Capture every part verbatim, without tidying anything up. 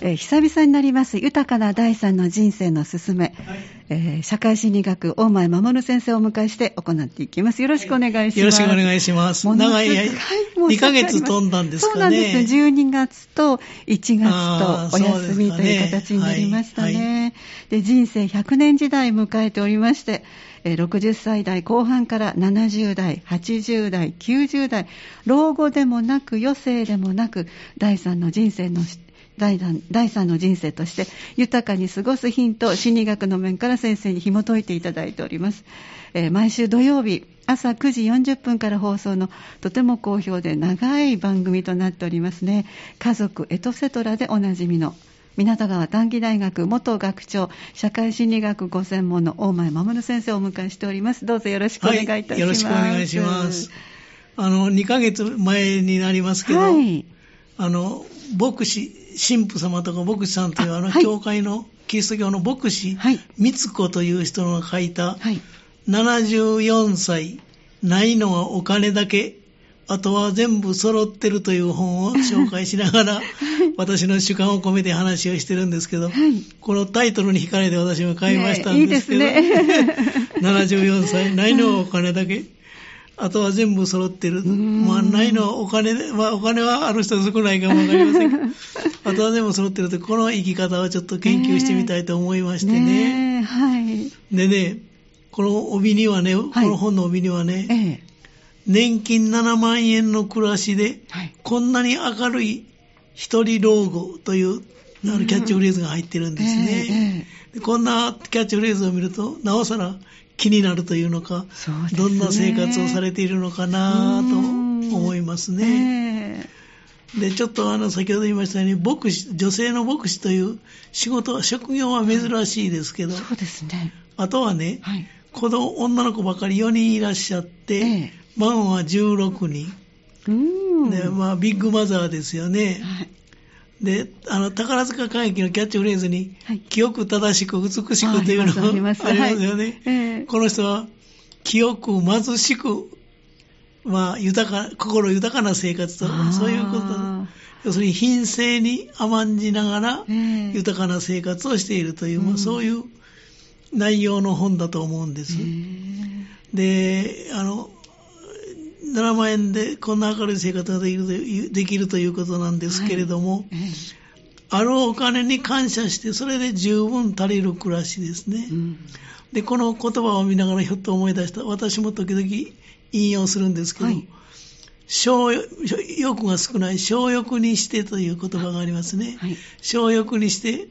えー、久々になります豊かなだいさんの人生のすすめ、はいえー、社会心理学大前守先生をお迎えして行っていきます。よろしくお願いします。よろしくお願いします。長いにかげつ飛んだんですかね。そうなんです。じゅうにがつといちがつとお休みという形になりましたね。で、はいはい、で人生ひゃくねん時代迎えておりまして、ろくじゅっさい代後半からななじゅう代はちじゅう代きゅうじゅう代、老後でもなく余生でもなくだいさんの人生のだいさんの人生として豊かに過ごすヒントを心理学の面から先生に紐解いていただいております。えー、毎週土曜日朝くじよんじゅっぷんから放送のとても好評で長い番組となっておりますね。家族エトセトラでおなじみの港川短期大学元学長、社会心理学ご専門の大前守先生をお迎えしております。どうぞよろしくお願いいたします。はい、よろしくお願いします。あのにかげつまえになりますけど、はい、あの牧師神父様とか牧師さんというあの教会のキリスト教の牧師三つ子という人が書いたななじゅうよんさいないのはお金だけあとは全部揃ってるという本を紹介しながら私の主観を込めて話をしてるんですけど、このタイトルに惹かれて私も買いましたんですけど、ななじゅうよんさいないのはお金だけあとは全部揃ってる。まあ、ないのはお金、まあ、お金はある人は少ないかもわかりませんけど、あとは全部揃ってると、この生き方をちょっと研究してみたいと思いましてね。ねねはい、でね、この帯にはね、この本の帯にはね、はいええ、年金ななまんえんの暮らしで、こんなに明るい一人老後というキャッチフレーズが入ってるんですね。ええ、でこんなキャッチフレーズを見ると、なおさら、気になるというのか、ね、どんな生活をされているのかなと思いますね。えー、でちょっとあの先ほど言いましたように牧師、女性の牧師という仕事職業は珍しいですけど、はい、そうですね、あとはね、はい、子供女の子ばかりよにんいらっしゃって、えー、マンはじゅうろくにんうんで、まあ、ビッグマザーですよね。はい、であの宝塚歌劇のキャッチフレーズに、はい、清く正しく美しくというのがありますよね。はいえー、この人は清く貧しく、まあ、豊か心豊かな生活とそういうこと、要するに品性に甘んじながら、えー、豊かな生活をしているという、まあ、そういう内容の本だと思うんです。えー、であのななまんえんでこんな明るい生活ができる、できるということなんですけれども、はいええ、あるお金に感謝してそれで十分足りる暮らしですね。うん、でこの言葉を見ながらひょっと思い出した。私も時々引用するんですけど、はい、小欲が少ない小欲にしてという言葉がありますね。はい、小欲にして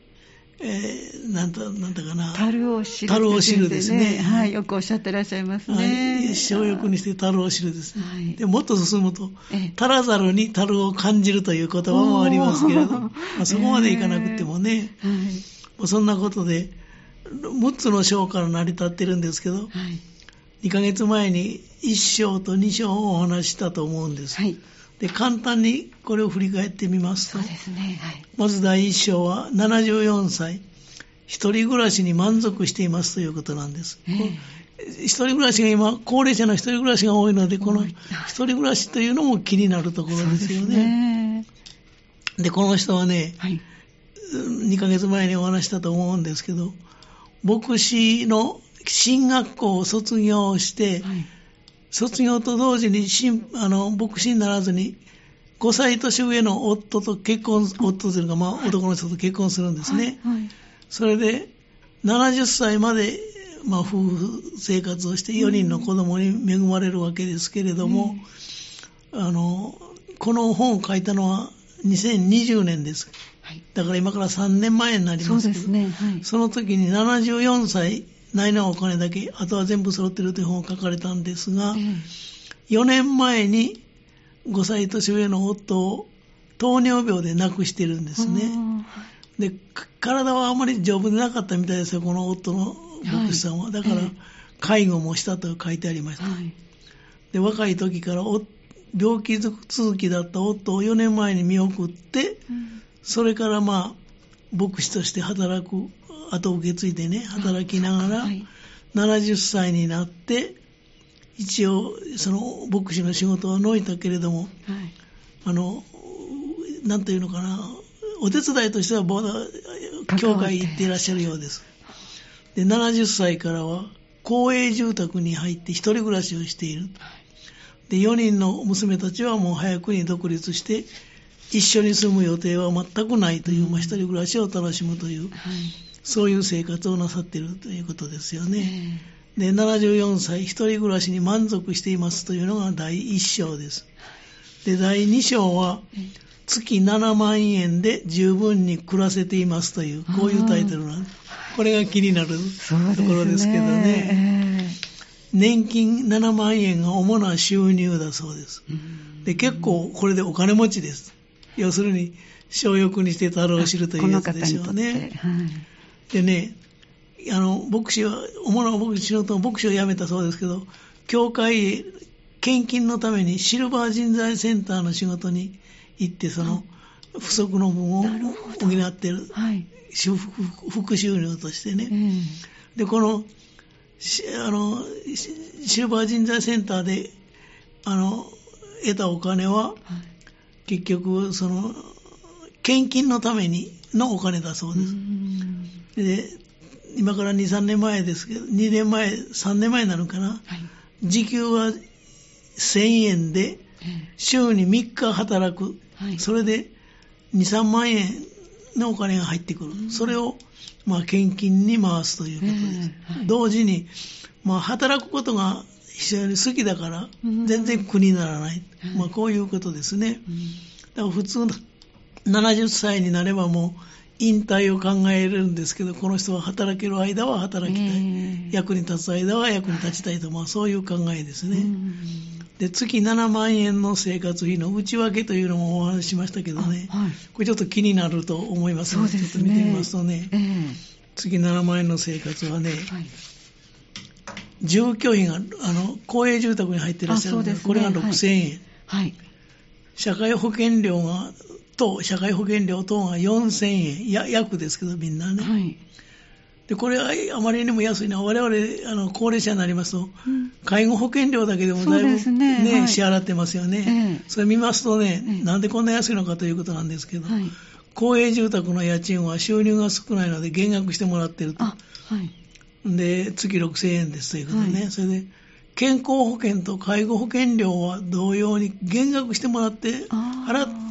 えー、なんだなんだかな樽を知る、樽を知るですね。はい、よくおっしゃってらっしゃいますね。はい、小欲にして樽を知るですね。はい、でもっと進むと足らざるに樽を感じるという言葉もありますけれど、まあ、そこまでいかなくてもね、えーはい、もうそんなことでむっつの章から成り立ってるんですけど、はい、にかげつまえにいっ章とに章をお話したと思うんです。はいで簡単にこれを振り返ってみますと、そうですね、はい、まずだいいっ章はななじゅうよんさい一人暮らしに満足していますということなんです。えー、一人暮らしが今高齢者の一人暮らしが多いのでこの一人暮らしというのも気になるところですよね。そうですね。でこの人はね、はい、にかげつまえにお話したと思うんですけど牧師の進学校を卒業して、はい卒業と同時にあの牧師にならずにごさい年上の夫と結婚夫というか、まあ、男の人と結婚するんですね。はいはい、それでななじゅっさいまで、まあ、夫婦生活をしてよにんの子供に恵まれるわけですけれども、うん、あのこの本を書いたのはにせんにじゅうねんです。はい、だから今からさんねんまえになりますけど、そうですね、はい、その時にななじゅうよんさいないのはお金だけあとは全部揃ってるという本を書かれたんですが、うん、よねんまえにごさい年上の夫を糖尿病で亡くしてるんですね。で体はあまり丈夫でなかったみたいですよこの夫の牧師さんは。はい、だから介護もしたと書いてありました。はい、で若い時から病気続きだった夫をよねんまえに見送って、うん、それからまあ牧師として働く後を受け継いでね働きながらななじゅっさいになって一応その牧師の仕事はのいたけれども、はい、あのなんていうのかなお手伝いとしてはボード協会に行っていらっしゃるようです。でななじゅっさいからは公営住宅に入って一人暮らしをしている。でよにんの娘たちはもう早くに独立して一緒に住む予定は全くないという、まあ、一人暮らしを楽しむという、はい、そういう生活をなさっているということですよね。でななじゅうよんさい一人暮らしに満足していますというのがだいいっ章です。でだいに章は月ななまんえんで十分に暮らせていますという、こういうタイトルなんです。これが気になるところですけどね。年金ななまんえんが主な収入だそうです。で結構これでお金持ちです。要するに小欲にして太郎を知るというやつでしょうね。でね、あの牧師は主な牧師のと牧師を辞めたそうですけど、教会へ献金のためにシルバー人材センターの仕事に行ってその不足の分を補っている、はい、副収入としてね、うん、でこのあのシルバー人材センターであの得たお金は、はい、結局その献金のためにのお金だそうです。うんで今からに、さんねんまえですけど、にねんまえ、さんねんまえになるかな、はい、時給はせんえんで、週にみっか働く、はい、それでに、さんまんえんのお金が入ってくる、うん、それを、まあ、献金に回すということです。えーはい、同時に、まあ、働くことが非常に好きだから、全然苦にならない、うんまあ、こういうことですね。うん、だから普通、ななじゅっさいになればもう、引退を考えるんですけど、この人は働ける間は働きたい、えー、役に立つ間は役に立ちたいと、まあ、そういう考えですね。で月ななまんえんの生活費の内訳というのもお話ししましたけどね、はい、これちょっと気になると思いますので、ちょっと見てみますとね、えー、月ななまんえんの生活はね、はい、住居費があの公営住宅に入ってらっしゃるので、これがろくせんえん、はいはい、社会保険料がと社会保険料等がよんせんえんや約ですけどみんなね、はい、でこれはあまりにも安いのは我々あの高齢者になりますと、うん、介護保険料だけでもだいぶ、ねねはい、支払ってますよね、えー、それ見ますとね、えー、なんでこんな安いのかということなんですけど、はい、公営住宅の家賃は収入が少ないので減額してもらっていると、はい、で月ろくせんえんですということでね、はい、それで健康保険と介護保険料は同様に減額してもらって払って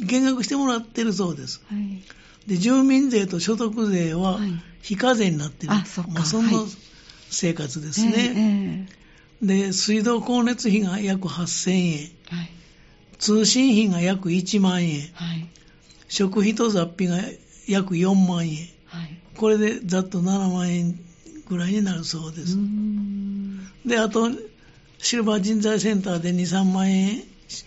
減額してもらってるそうです、はい、で住民税と所得税は非課税になってる、はい、あ、そっか、まあ、そんな生活ですね、はい、で水道光熱費が約はっせんえん、はい、通信費が約いちまんえん、はい、食費と雑費が約よんまんえん、はい、これでざっとななまんえんぐらいになるそうです。うーんであとシルバー人材センターでに、さんまんえん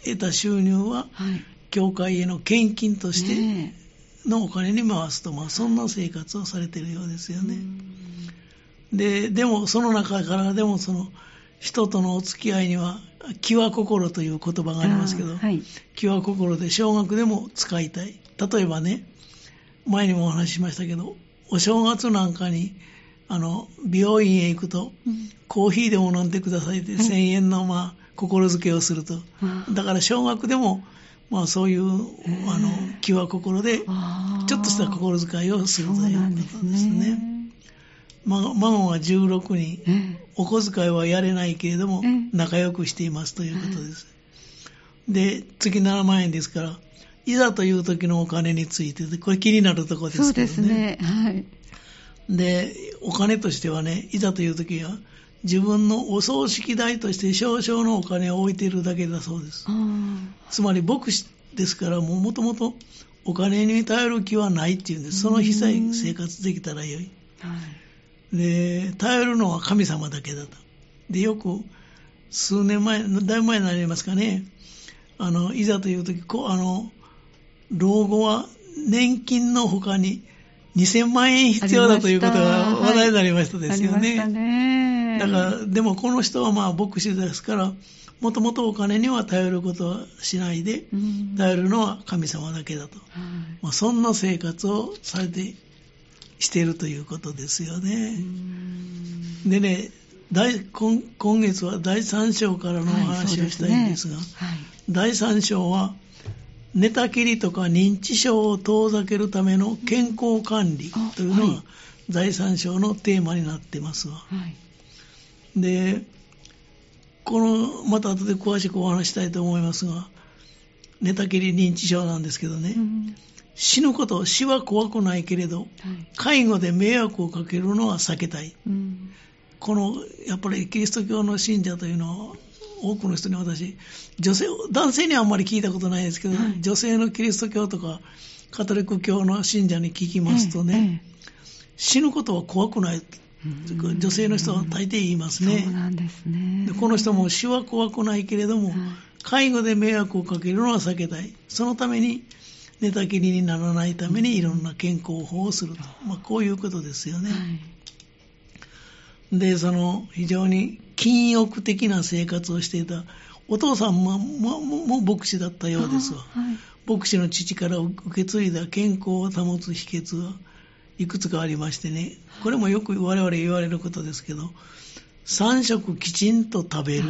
得た収入は、はい教会への献金としてのお金に回すと、まあ、そんな生活をされているようですよね。で、でもその中からでもその人とのお付き合いには気は心という言葉がありますけど、はい、気は心で小学でも使いたい。例えばね、前にもお話ししましたけど、お正月なんかにあの美容院へ行くと、うん、コーヒーでも飲んでくださいって、はい、せんえんの、まあ、心づけをすると、だから小学でもまあ、そういうあの気は心でちょっとした心遣いをするということですね。孫はじゅうろくにん、お小遣いはやれないけれども仲良くしていますということです。で月ななまんえんですから、いざという時のお金について、これ気になるところですけどね。そうですね、はい、でお金としてはね、いざという時は自分のお葬式代として少々のお金を置いているだけだそうです。つまり牧師ですから、もうもともとお金に頼る気はないっていうんです。その日さえ生活できたらよい、はい、で頼るのは神様だけだと。でよく数年前、だいぶ前になりますかね、あのいざという時、こうあの老後は年金の他ににせんまんえん必要だということが話題になりましたですよね、はい、ありましたね。だからでもこの人はまあ牧師ですから、もともとお金には頼ることはしないで、うん、頼るのは神様だけだと、はいまあ、そんな生活をされてしているということですよね。うんでね、大 今, 今月はだいさん章からのお話をしたいんですが、はいそうですねはい、だいさん章は寝たきりとか認知症を遠ざけるための健康管理というのが財産省のテーマになってますわ、はい、でこのまた後で詳しくお話したいと思いますが、寝たきり認知症なんですけどね、うん、死ぬこと死は怖くないけれど、はい、介護で迷惑をかけるのは避けたい、うん、このやっぱりキリスト教の信者というのは多くの人に、私女性男性にはあんまり聞いたことないですけど、はい、女性のキリスト教とかカトリック教の信者に聞きますとね、ええ、死ぬことは怖くない、うん、女性の人は大抵言いますね。そうなんですね。でこの人も死は怖くないけれども、はい、介護で迷惑をかけるのは避けたい、そのために寝たきりにならないためにいろんな健康法をすると、まあ、こういうことですよね、はい、でその非常に禁欲的な生活をしていたお父さん も, も, も牧師だったようですわ、はい、牧師の父から受け継いだ健康を保つ秘訣はいくつかありましてね、これもよく我々言われることですけど、さん食きちんと食べる、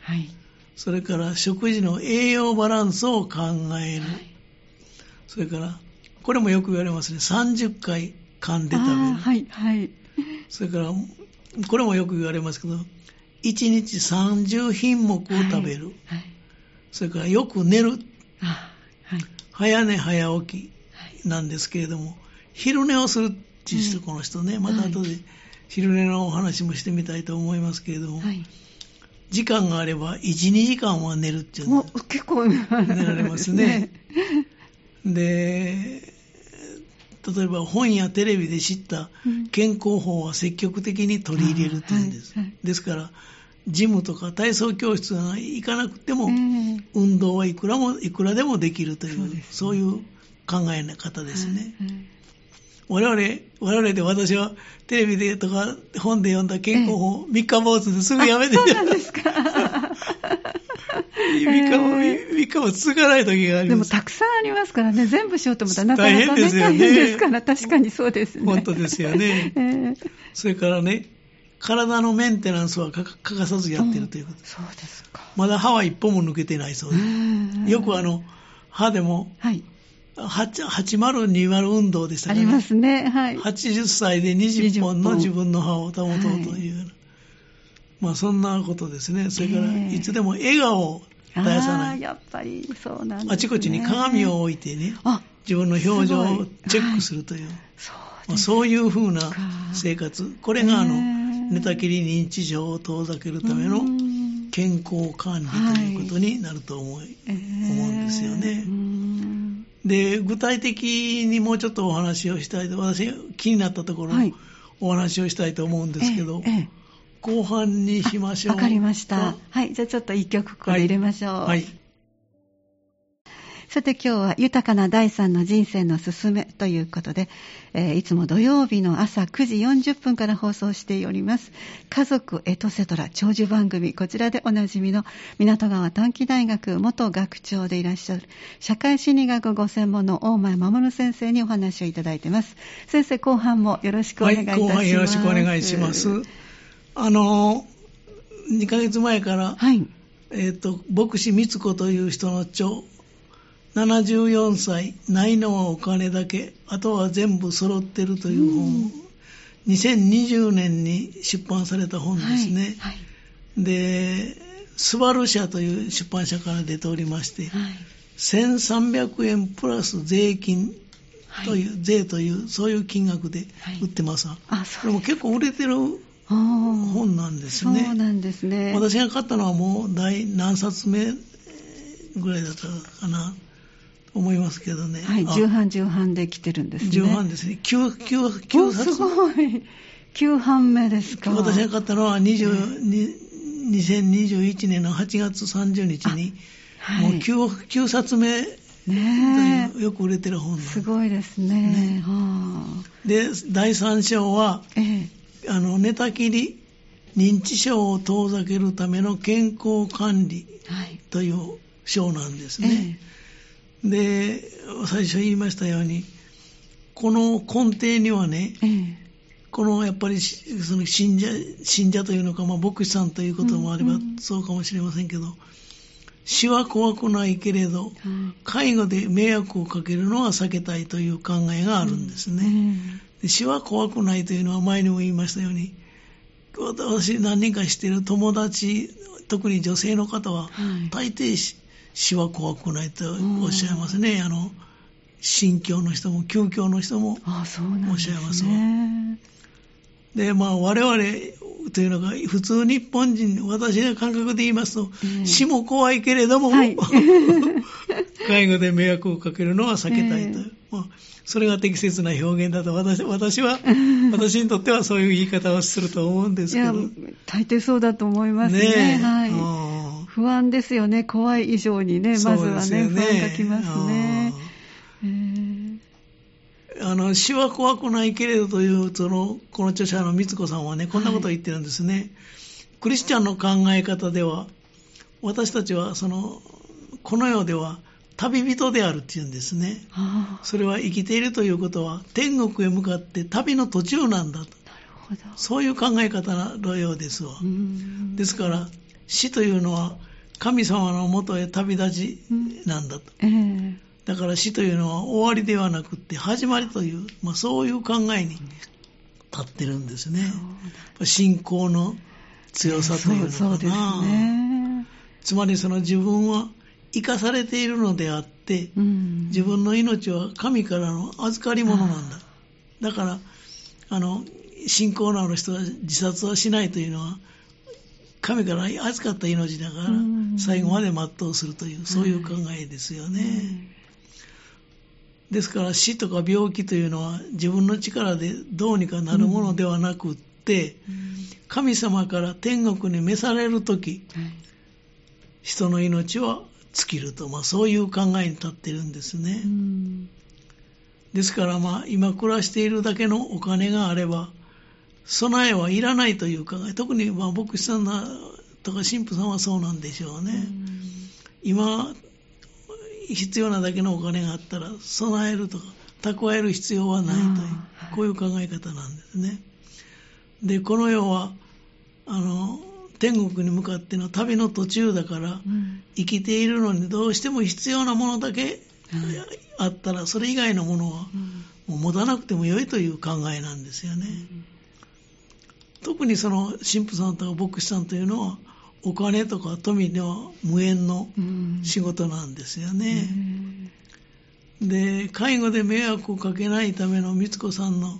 はい、それから食事の栄養バランスを考える、はい、それからこれもよく言われますね、さんじゅっかい噛んで食べる、はいはい、それからこれもよく言われますけどいちにちさんじゅうひんもくを食べる、はいはい、それからよく寝る、はい、早寝早起きなんですけれども、はい、昼寝をするっていう人、この人ね、また後で昼寝のお話もしてみたいと思いますけれども、はい、時間があればいちにじかんは寝るっていうのは結構寝られますね。で例えば本やテレビで知った健康法は積極的に取り入れるっていうんです、うんはいはい、ですからジムとか体操教室に行かなくても、うん、運動はいくらもいくらでもできるという、そうですね、そういう考え方ですね、はいはい、我々我々で私はテレビでとか本で読んだ健康法を三日坊主ですぐやめて、そうなんですかみっかも、えー、みっかも続かない時があります。でもたくさんありますからね、全部しようと思ったらなかなか、ね、大変ですよね。大変ですから、確かにそうですね。本当ですよね、えー、それからね、体のメンテナンスは欠かさずやってるということ、うん、そうですか。まだ歯は一本も抜けてないそうです、えー、よくあの歯でも、はい、はちまるにまる運動でしたから、ね、ありますね、はい、はちじゅっさいでにじゅっぽんの自分の歯を保とうという、はい、まあ、そんなことですね。それからいつでも笑顔を絶やさない、あー、やっぱりそうなんですね。あちこちに鏡を置いてね、自分の表情をチェックするという、はい、そうですね。まあ、そういうふうな生活、これがあの寝たきり認知症を遠ざけるための健康管理ということになると思う、はい、思うんですよね。で具体的にもうちょっとお話をしたいと、私気になったところのお話をしたいと思うんですけど、はい、えーえー後半にしましょう。わかりました。はい、じゃあちょっと一曲これ入れましょう。はい。はい、さて今日は豊かな第三の人生のすすめということで、えー、いつも土曜日の朝くじよんじゅっぷんから放送しております家族エトセトラ長寿番組、こちらでおなじみの港川短期大学元学長でいらっしゃる社会心理学ご専門の大前守先生にお話をいただいています。先生、後半もよろしくお願いいたします。はい、後半よろしくお願いします。あのにかげつまえから、はい、えーと、牧師光子という人の著ななじゅうよんさいないのはお金だけあとは全部揃ってるという本、うん、にせんにじゅうねんに出版された本ですね、はいはい、でスバル社という出版社から出ておりまして、はい、せんさんびゃくえんプラス税金という、はい、税というそういう金額で売ってます、はい、あ、そうです。でも結構売れてる本なんですね。そうなんですね。私が買ったのはもう第何冊目ぐらいだったかなと思いますけどね。はい、重版重版で来てるんですね。重版ですね。きゅうさつ。すごい。きゅうばんめですか。私が買ったのはにじゅう、にせんにじゅういちねんのはちがつさんじゅうにちに、はい、もう 9, 9冊目というよく売れてる本なんです。すごいですね。ね、はあ、でだいさん章は、ええ、あの寝たきり認知症を遠ざけるための健康管理という章なんですね、はい、で最初言いましたようにこの根底にはね、ええ、このやっぱりその信者、信者というのか、まあ、牧師さんということもあればそうかもしれませんけど、うんうん、死は怖くないけれど、介護で迷惑をかけるのは避けたいという考えがあるんですね。で、死は怖くないというのは前にも言いましたように、私何人か知っている友達、特に女性の方は大抵死は怖くないとおっしゃいますね。あの神教の人も旧教の人もおっしゃいますわ。で、まあ我々というのが普通日本人、私の感覚で言いますと、えー、死も怖いけれども、はい、介護で迷惑をかけるのは避けたいと、えーまあ、それが適切な表現だと 私, 私は私にとってはそういう言い方をすると思うんですけど、いや大抵そうだと思います ね, ね、はい、不安ですよね。怖い以上にね、まずは ね, ね不安がきますね。あの死は怖くないけれどというそのこの著者の光子さんはね、こんなことを言ってるんですね、はい、クリスチャンの考え方では私たちはそのこの世では旅人であるっていうんですね。それは生きているということは天国へ向かって旅の途中なんだと。なるほど、そういう考え方のようですわ。ですから死というのは神様のもとへ旅立ちなんだと、うんえーだから死というのは終わりではなくって始まりという、まあ、そういう考えに立ってるんですね。信仰の強さというのかな、えー、そうですね。つまりその自分は生かされているのであって、うん、自分の命は神からの預かり物なんだ。だからあの信仰のある人は自殺はしないというのは神から預かった命だから、うん、最後まで全うするというそういう考えですよね、うんですから死とか病気というのは自分の力でどうにかなるものではなくって、うんうん、神様から天国に召されるとき、はい、人の命は尽きると、まあ、そういう考えに立ってるんですね、うん、ですからまあ今暮らしているだけのお金があれば備えはいらないという考え、特にまあ牧師さんとか神父さんはそうなんでしょうね、うん、今必要なだけのお金があったら備えるとか蓄える必要はないという、はい、こういう考え方なんですね。でこの世はあの天国に向かっての旅の途中だから、うん、生きているのにどうしても必要なものだけあったら、うん、それ以外のものは、うん、もう持たなくても良いという考えなんですよね、うん、特にその神父さんとか牧師さんというのはお金とか富では無縁の仕事なんですよね、うん、で介護で迷惑をかけないための光子さんの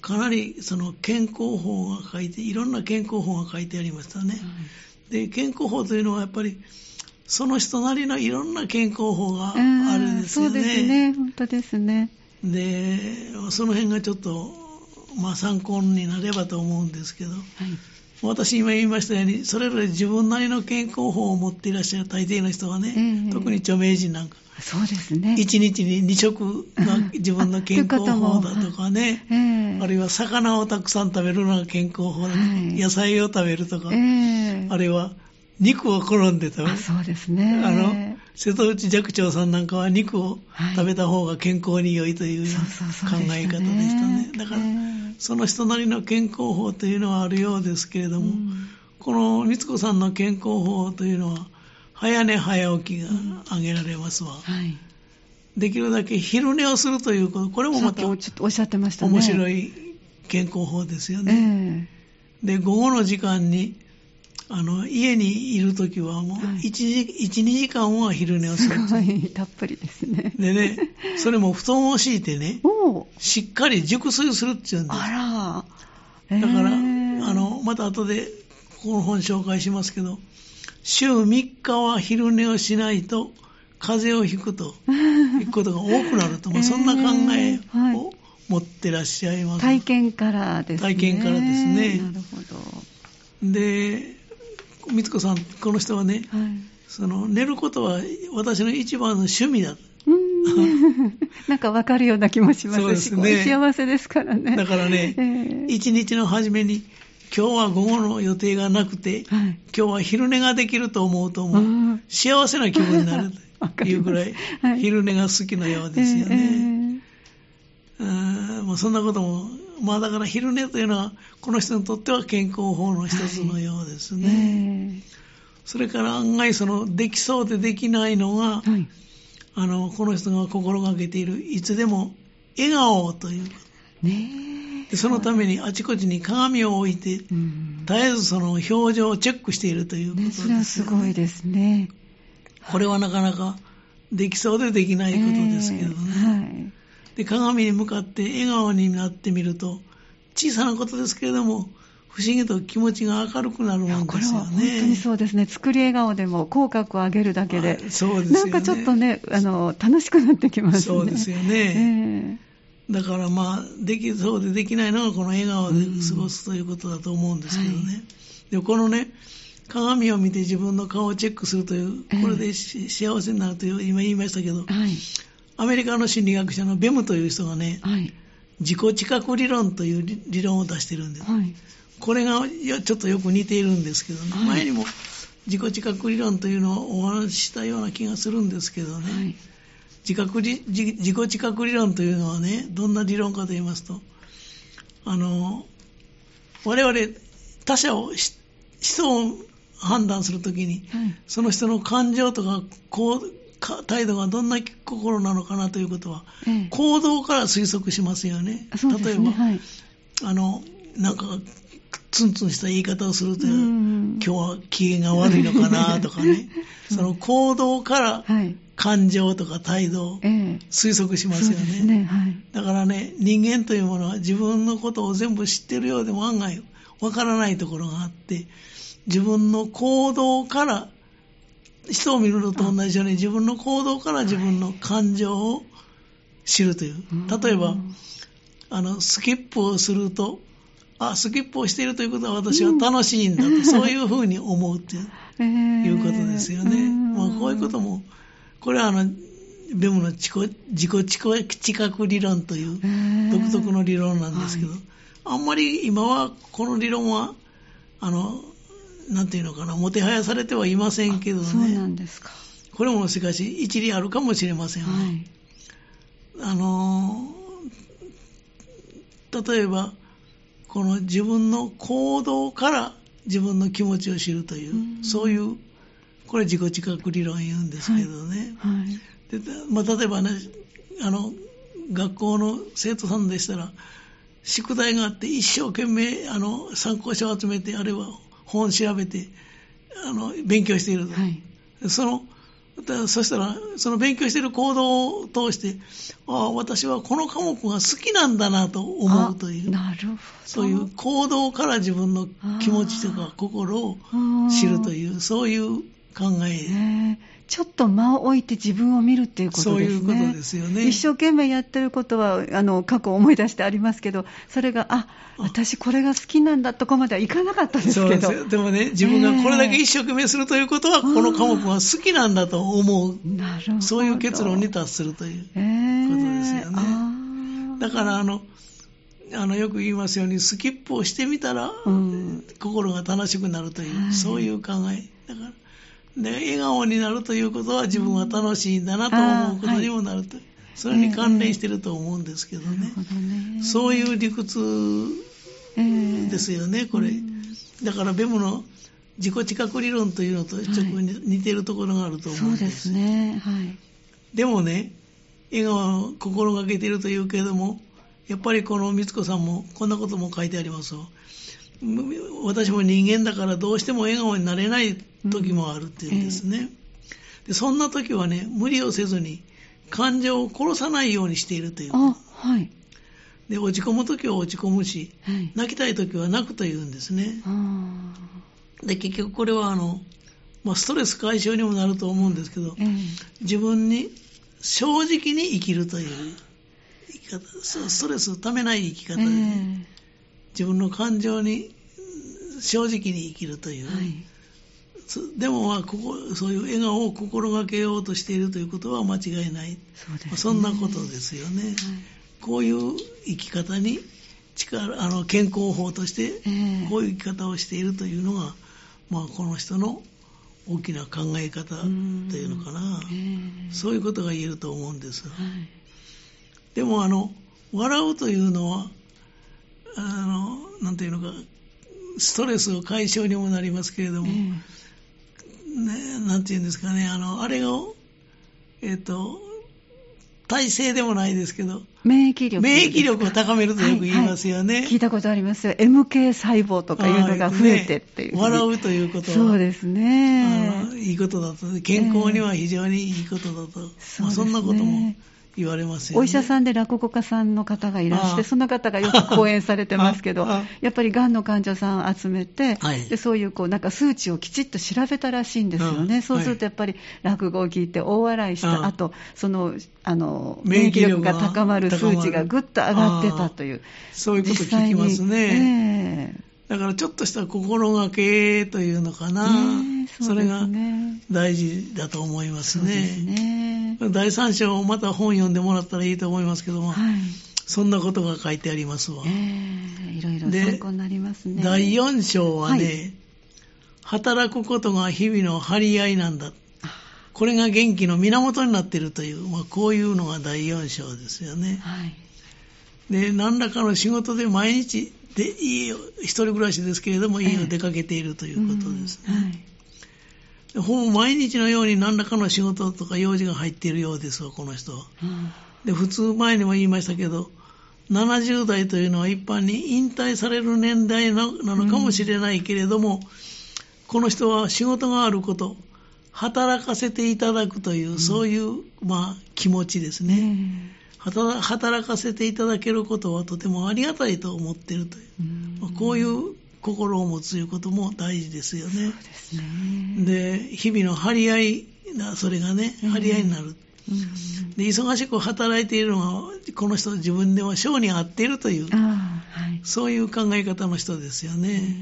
かなりその健康法が書いていろんな健康法が書いてありましたね、うん、で健康法というのはやっぱりその人なりのいろんな健康法があるんですよね、うん、そうですね、本当ですね。でその辺がちょっと、まあ、参考になればと思うんですけど、はい、私今言いましたようにそれぞれ自分なりの健康法を持っていらっしゃる大抵の人はね、えー、特に著名人なんかそうですね、いちにちにに食が自分の健康法だとかね、あ, えー、あるいは魚をたくさん食べるのが健康法だとか、はい、野菜を食べるとか、えー、あるいは肉を好んで食べる。そうですね。あの瀬戸内寂聴さんなんかは肉を食べた方が健康に良いという考え方でしたね。だから、えー、その人なりの健康法というのはあるようですけれども、うん、この光子さんの健康法というのは早寝早起きが挙げられますわ、うんはい、できるだけ昼寝をするということ、これもまた面白い健康法ですよね、えー、で午後の時間にあの家にいるときはもう いち、にじかんは昼寝をする。すごいたっぷりですね。でね、それも布団を敷いてね、しっかり熟睡するっていうんです。あら、えー、だからあのまた後でこの本紹介しますけど、週みっかは昼寝をしないと風邪をひくということが多くなると、まあ、そんな考えを持ってらっしゃいます。えーはい、体験からですね。体験からですね。なるほど。で。光子さん、この人はね、はい、その寝ることは私の一番の趣味だ。うんなんか分かるような気もしますし、そうですね、幸せですからね。だからね、えー、一日の初めに今日は午後の予定がなくて、はい、今日は昼寝ができると思うともう幸せな気分になるというぐらい昼寝が好きなようですよね、えー、あ、もうそんなこともまあ、だから昼寝というのはこの人にとっては健康法の一つのようですね、はいそれから案外そのできそうでできないのが、はい、あのこの人が心がけているいつでも笑顔という、ね、そのためにあちこちに鏡を置いて、うん、絶えずその表情をチェックしているということです、ねね、それはすごいですね。これはなかなかできそうでできないことですけどね、えーはい、で鏡に向かって笑顔になってみると小さなことですけれども不思議と気持ちが明るくなるものですよね。これは本当にそうですね。作り笑顔でも口角を上げるだけで、はい、そうですよね、なんかちょっとねあの楽しくなってきますね。そうですよね、えー、だからまあできそうでできないのがこの笑顔で過ごすということだと思うんですけどね、うんはい、でこのね鏡を見て自分の顔をチェックするというこれでし、えー、幸せになるという今言いましたけど、はい、アメリカの心理学者のベムという人がね、はい、自己知覚理論という理論を出してるんです、はい、これがちょっとよく似ているんですけど、ねはい、前にも自己知覚理論というのをお話ししたような気がするんですけどね、はい、自覚自、自己知覚理論というのはねどんな理論かと言いますとあの我々他者をし人を判断するときに、はい、その人の感情とか、こう、態度がどんな心なのかなということは、ええ、行動から推測しますよね。そうですね。例えば、はい、あの、なんか、ツンツンした言い方をすると、今日は機嫌が悪いのかなとかね、その行動から感情とか態度を推測しますよね。ええ、そうですね。はい。だからね、人間というものは自分のことを全部知ってるようでも案外わからないところがあって、自分の行動から人を見るのと同じように自分の行動から自分の感情を知るという、はい、例えばあのスキップをするとあスキップをしているということは私は楽しいんだと、うん、そういうふうに思うという、えー、いうことですよね、うんまあ、こういうこともこれはあのベムの自己、自己知覚理論という独特の理論なんですけど、えーはい、あんまり今はこの理論はあのなんていうのかなもてはやされてはいませんけどね。そうなんですか。これもしかし一理あるかもしれません、ねはい、あの例えばこの自分の行動から自分の気持ちを知るという、うん、そういうこれ自己知覚理論言うんですけどね、はいはいでまあ、例えばねあの学校の生徒さんでしたら宿題があって一生懸命あの参考書を集めてあれは本調べてあの勉強していると、はい、そのそしたらその勉強している行動を通してあ私はこの科目が好きなんだなと思うというなるほどそういう行動から自分の気持ちとか心を知るというそういう考えちょっと間を置いて自分を見るっていうことですね。そういうことですよね。一生懸命やってることはあの過去を思い出してありますけどそれがあ私これが好きなんだとこまではいかなかったですけど そうです。でもね自分がこれだけ一生懸命するということは、えー、この科目は好きなんだと思うなるほどそういう結論に達するということですよね、えー、だからあのあのよく言いますようにスキップをしてみたら、うん、心が楽しくなるという、はい、そういう考えだからで笑顔になるということは自分は楽しいんだなと思うことにもなると、はい、それに関連していると思うんですけどね、えー、ねそういう理屈ですよね、えー、これだからベムの自己知覚理論というのとちょっと似ているところがあると思うんです、はい、そうですね、はい、でもね笑顔を心がけているというけれどもやっぱりこの光子さんもこんなことも書いてありますよ。私も人間だからどうしても笑顔になれない時もあるっていうんですね、うんえー、でそんな時はね無理をせずに感情を殺さないようにしているというあ、はい、で落ち込む時は落ち込むし、はい、泣きたい時は泣くというんですね。あで結局これはあの、まあ、ストレス解消にもなると思うんですけど、えー、自分に正直に生きるという生き方ストレスをためない生き方で、えー自分の感情に正直に生きるという、はい、でもまあここそういう笑顔を心がけようとしているということは間違いない。 そうですね。そんなことですよね、はい、こういう生き方に力あの健康法としてこういう生き方をしているというのが、えーまあ、この人の大きな考え方というのかな、えー、そういうことが言えると思うんです、はい、でもあの笑うというのはあのなんていうのかストレスを解消にもなりますけれども、えー、ね、なんていうんですかね、あの、あれを、えっと、体制でもないですけど、免疫力。免疫力を高めるとよく言いますよね。はいはい、聞いたことあります。エムケー 細胞とかいうのが増えてっていう、ね。笑うということは。そうですね。あの、いいことだと。健康には非常にいいことだと。えーまあ、そんなことも言われますよね。お医者さんで落語家さんの方がいらして、その方がよく講演されてますけど、やっぱりがんの患者さん集めて、はい、でそういうこうなんか数値をきちっと調べたらしいんですよね。そうするとやっぱり落語を聞いて大笑いした後、そのあの免疫力が高まる数値がぐっと上がってたという。そういうこと聞きますね。だからちょっとした心がけというのかな、ね そ, ね、それが大事だと思います ね, ですね。第三章をまた本読んでもらったらいいと思いますけども、はい、そんなことが書いてありますわ、えー、いろいろ参考になりますね。第四章はね、はい、働くことが日々の張り合いなんだ、これが元気の源になっているという、まあ、こういうのが第四章ですよね、はい、で何らかの仕事で毎日でいいよ一人暮らしですけれども家を出かけているということですね、ええ、うん、はい、ほぼ毎日のように何らかの仕事とか用事が入っているようですわ、この人は、うん、で普通前にも言いましたけどななじゅう代というのは一般に引退される年代なのかもしれないけれども、うん、この人は仕事があること働かせていただくという、うん、そういう、まあ、気持ちですね、うん、働かせていただけることはとてもありがたいと思っているという、うん、こういう心を持つということも大事ですよね。そうですね。で日々の張り合いがそれがね、張り合いになる、うん、で忙しく働いているのはこの人自分では性に合っているという、あ、はい、そういう考え方の人ですよね、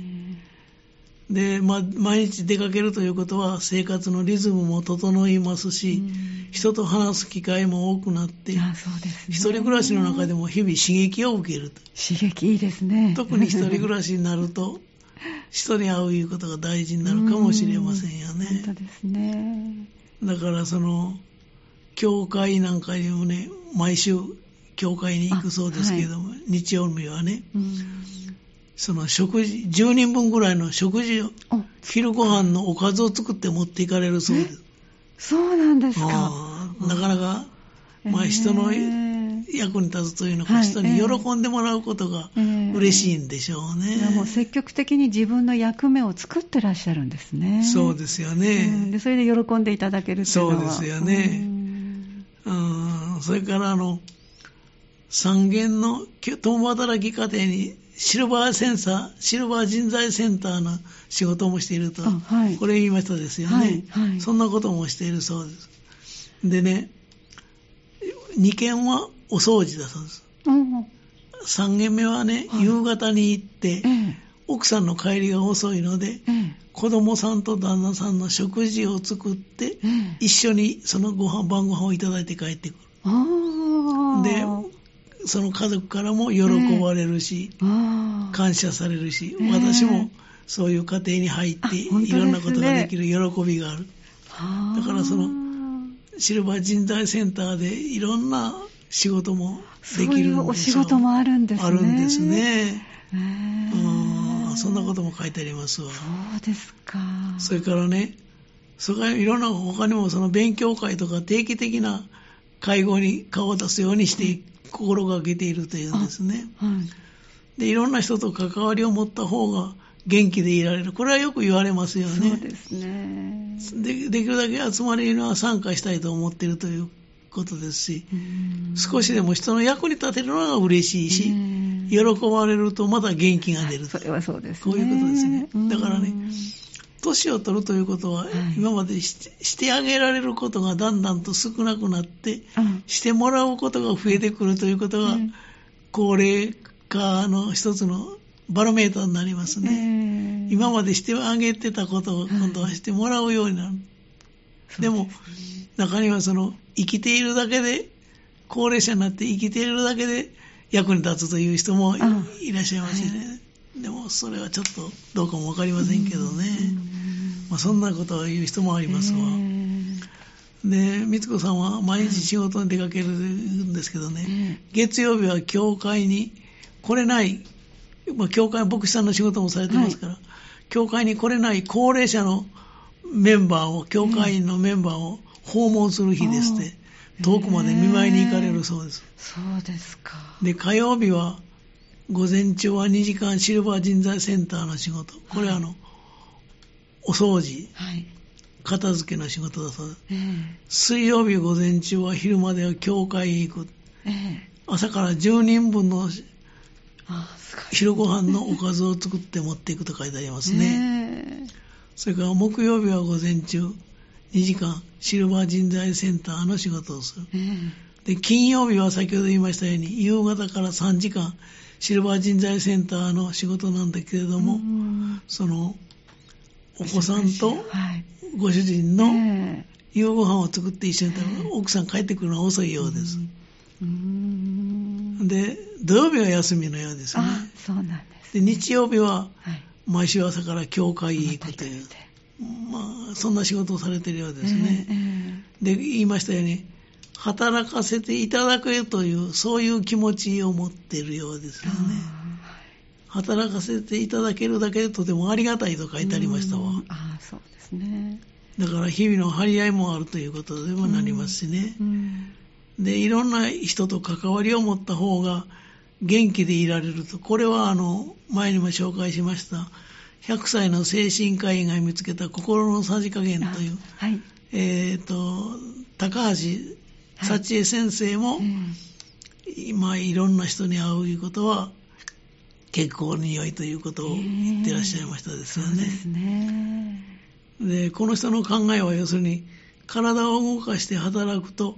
うん、で、まあ、毎日出かけるということは生活のリズムも整いますし、うん、人と話す機会も多くなって、ああ、そうです、ね、一人暮らしの中でも日々刺激を受けると。刺激いいですね。特に一人暮らしになると人に会ういうことが大事になるかもしれませんよね。本当ですね。だからその教会なんかにもね、毎週教会に行くそうですけども、はい、日曜日はね、うん、その食事じゅうにんぶんぐらいの食事を昼ご飯のおかずを作って持っていかれるそうです。そうなんですか。なかなか、まあ、人の役に立つというのか、えー、人に喜んでもらうことが嬉しいんでしょうね、えーえー、もう積極的に自分の役目を作ってらっしゃるんですね。そうですよね、うん、でそれで喜んでいただけるっていうのはそうですよね、うん、うん、それからあの三元の共働き家庭にシルバーセンサー、シルバー人材センターの仕事もしていると、はい、これ言いましたですよね、はいはい、そんなこともしているそうです。でね、にけんはお掃除だそうです。うん、さんけんめはね、はい、夕方に行って、ええ、奥さんの帰りが遅いので、ええ、子供さんと旦那さんの食事を作って、ええ、一緒にそのご飯晩ご飯をいただいて帰ってくる。あ、でその家族からも喜ばれるし、えー、感謝されるし、えー、私もそういう家庭に入っていろんなことができる喜びがある。あ、だからそのシルバー人材センターでいろんな仕事もできるんですよ。そういうお仕事もあるんですね。あるんですね、えー、あ、そんなことも書いてありますわ。そうですか。それからね、それからいろんな他にもその勉強会とか定期的な会合に顔を出すようにしていく、うん、心がけているというんですね、はい、でいろんな人と関わりを持った方が元気でいられる、これはよく言われますよね。そうですね。 で, できるだけ集まりには参加したいと思っているということですし、少しでも人の役に立てるのが嬉しいし、喜ばれるとまた元気が出る、それはそうですね。こういうことですね。だからね、年を取るということは、今まで し,、はい、してあげられることがだんだんと少なくなって、うん、してもらうことが増えてくるということが、うん、高齢化の一つのバロメーターになりますね、えー、今までしてあげてたことを今度はしてもらうようになる、はい、でもで、ね、中にはその生きているだけで、高齢者になって生きているだけで役に立つという人もいらっしゃいますね、はい。でもそれはちょっとどうかも分かりませんけどね、まあ、そんなことを言う人もありますわ。で、光子さんは毎日仕事に出かけるんですけどね、月曜日は教会に来れない、まあ、教会牧師さんの仕事もされてますから、はい、教会に来れない高齢者のメンバーを、教会員のメンバーを訪問する日ですね、遠くまで見舞いに行かれるそうです。そうですか。で、火曜日は午前中はにじかんシルバー人材センターの仕事、これはあの、はい、お掃除、はい、片付けの仕事だそうです、えー、水曜日午前中は昼までは教会に行く、えー、朝からじゅうにんぶんの昼ご飯のおかずを作って持っていくと書いてありますね、えー、それから木曜日は午前中にじかんシルバー人材センターの仕事をする、えー、で金曜日は先ほど言いましたように夕方からさんじかんシルバー人材センターの仕事なんだけれども、そのお子さんとご主人の夕ご飯を作って一緒に食べる、奥さん帰ってくるのは遅いようです。うーん、で土曜日は休みのようですね。あ、そうなんですね。で日曜日は毎週朝から教会へ行くという、まあ、そんな仕事をされているようですね。で言いましたように働かせていただくというそういう気持ちを持っているようですよね。働かせていただけるだけでとてもありがたいと書いてありましたわ。ああ、そうですね。だから日々の張り合いもあるということでもなりますしね。うんうん、でいろんな人と関わりを持った方が元気でいられると、これはあの前にも紹介しましたひゃくさいの精神科医が見つけた心のさじ加減という、はい、えーと高橋幸恵先生も、はい、うん、今いろんな人に会ういうことは結構に良いということを言ってらっしゃいましたですよね。えー、そうですね。でこの人の考えは要するに体を動かして働くと、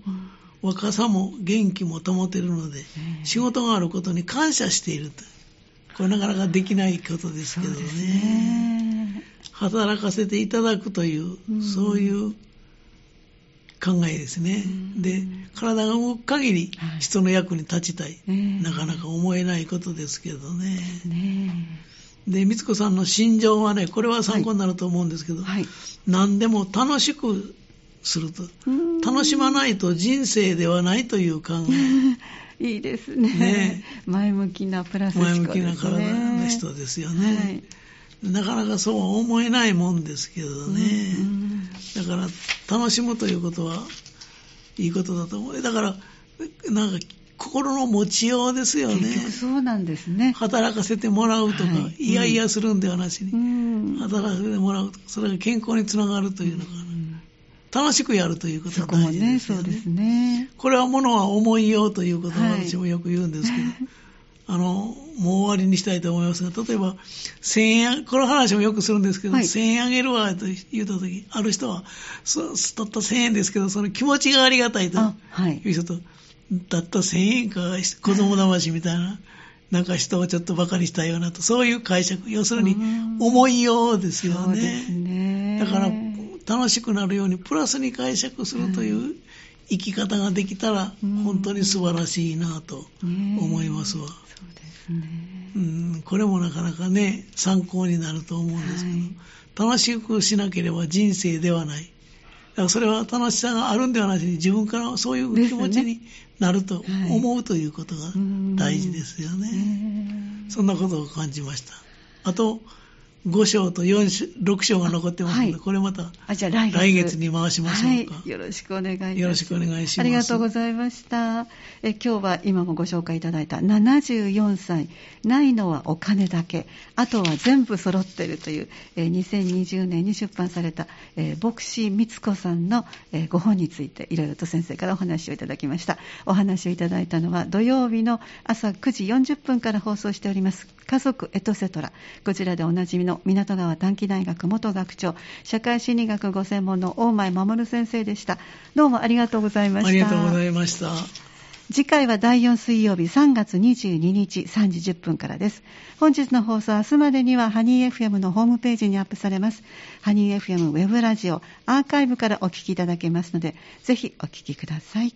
うん、若さも元気も保てるので、えー、仕事があることに感謝していると。これなかなかできないことですけど ね, そうですね。働かせていただくという、うん、そういう考えですね。で体が動く限り人の役に立ちたい、はい、なかなか思えないことですけどね。で光子さんの心情はね、これは参考になると思うんですけど、はいはい、何でも楽しくすると、楽しまないと人生ではないという考えいいです ね, ね前向きなプラス思考ですね。前向きな体の人ですよね、はいなかなかそうは思えないもんですけどね、うんうん、だから楽しむということはいいことだと思う。だからなんか心の持ちようですよね。結局そうなんですね。働かせてもらうとか、はい、いやいやするんではなしに、うん、働かせてもらうとか、それが健康につながるというのかな、うん、楽しくやるということが大事ですよね。そこもね、そうですね。これはものは思いようということを私もよく言うんですけど、はいあのもう終わりにしたいと思いますが、例えばせんえん、この話もよくするんですけど、はい、せんえんあげるわと言った時、ある人はそたったせんえんですけど、その気持ちがありがたいという人と、はい、たったせんえんか子供騙しみたいななんか人をちょっとバカにしたようなと、そういう解釈、要するに思いようですよ ね, ですね。だから楽しくなるようにプラスに解釈するという生き方ができたら本当に素晴らしいなと思いますわ。うん、これもなかなかね参考になると思うんですけど、はい、楽しくしなければ人生ではない。だからそれは楽しさがあるんではなくて、自分からそういう気持ちになると思うということが大事ですよね、はい、そんなことを感じました。あとご章とろく章が残ってますので、はい、これまた来 月, 来月に回しましょうか、はい、よろしくお願いいたします。よろしくお願いします。ありがとうございました。え今日は今もご紹介いただいたななじゅうよんさい、ないのはお金だけ、あとは全部揃っているというえにせんにじゅうねんに出版されたえ牧師光子さんのえご本についていろいろと先生からお話をいただきました。お話をいただいたのは土曜日の朝くじよんじゅっぷんから放送しております家族エトセトラ、こちらでおなじみの港川短期大学元学長、社会心理学ご専門の大前守先生でした。どうもありがとうございました。ありがとうございました。次回はだいよん水曜日さんがつにじゅうににちさんじじゅっぷんからです。本日の放送明日までにはハニー エフエム のホームページにアップされます。ハニー エフエム ウェブラジオアーカイブからお聞きいただけますので、ぜひお聞きください。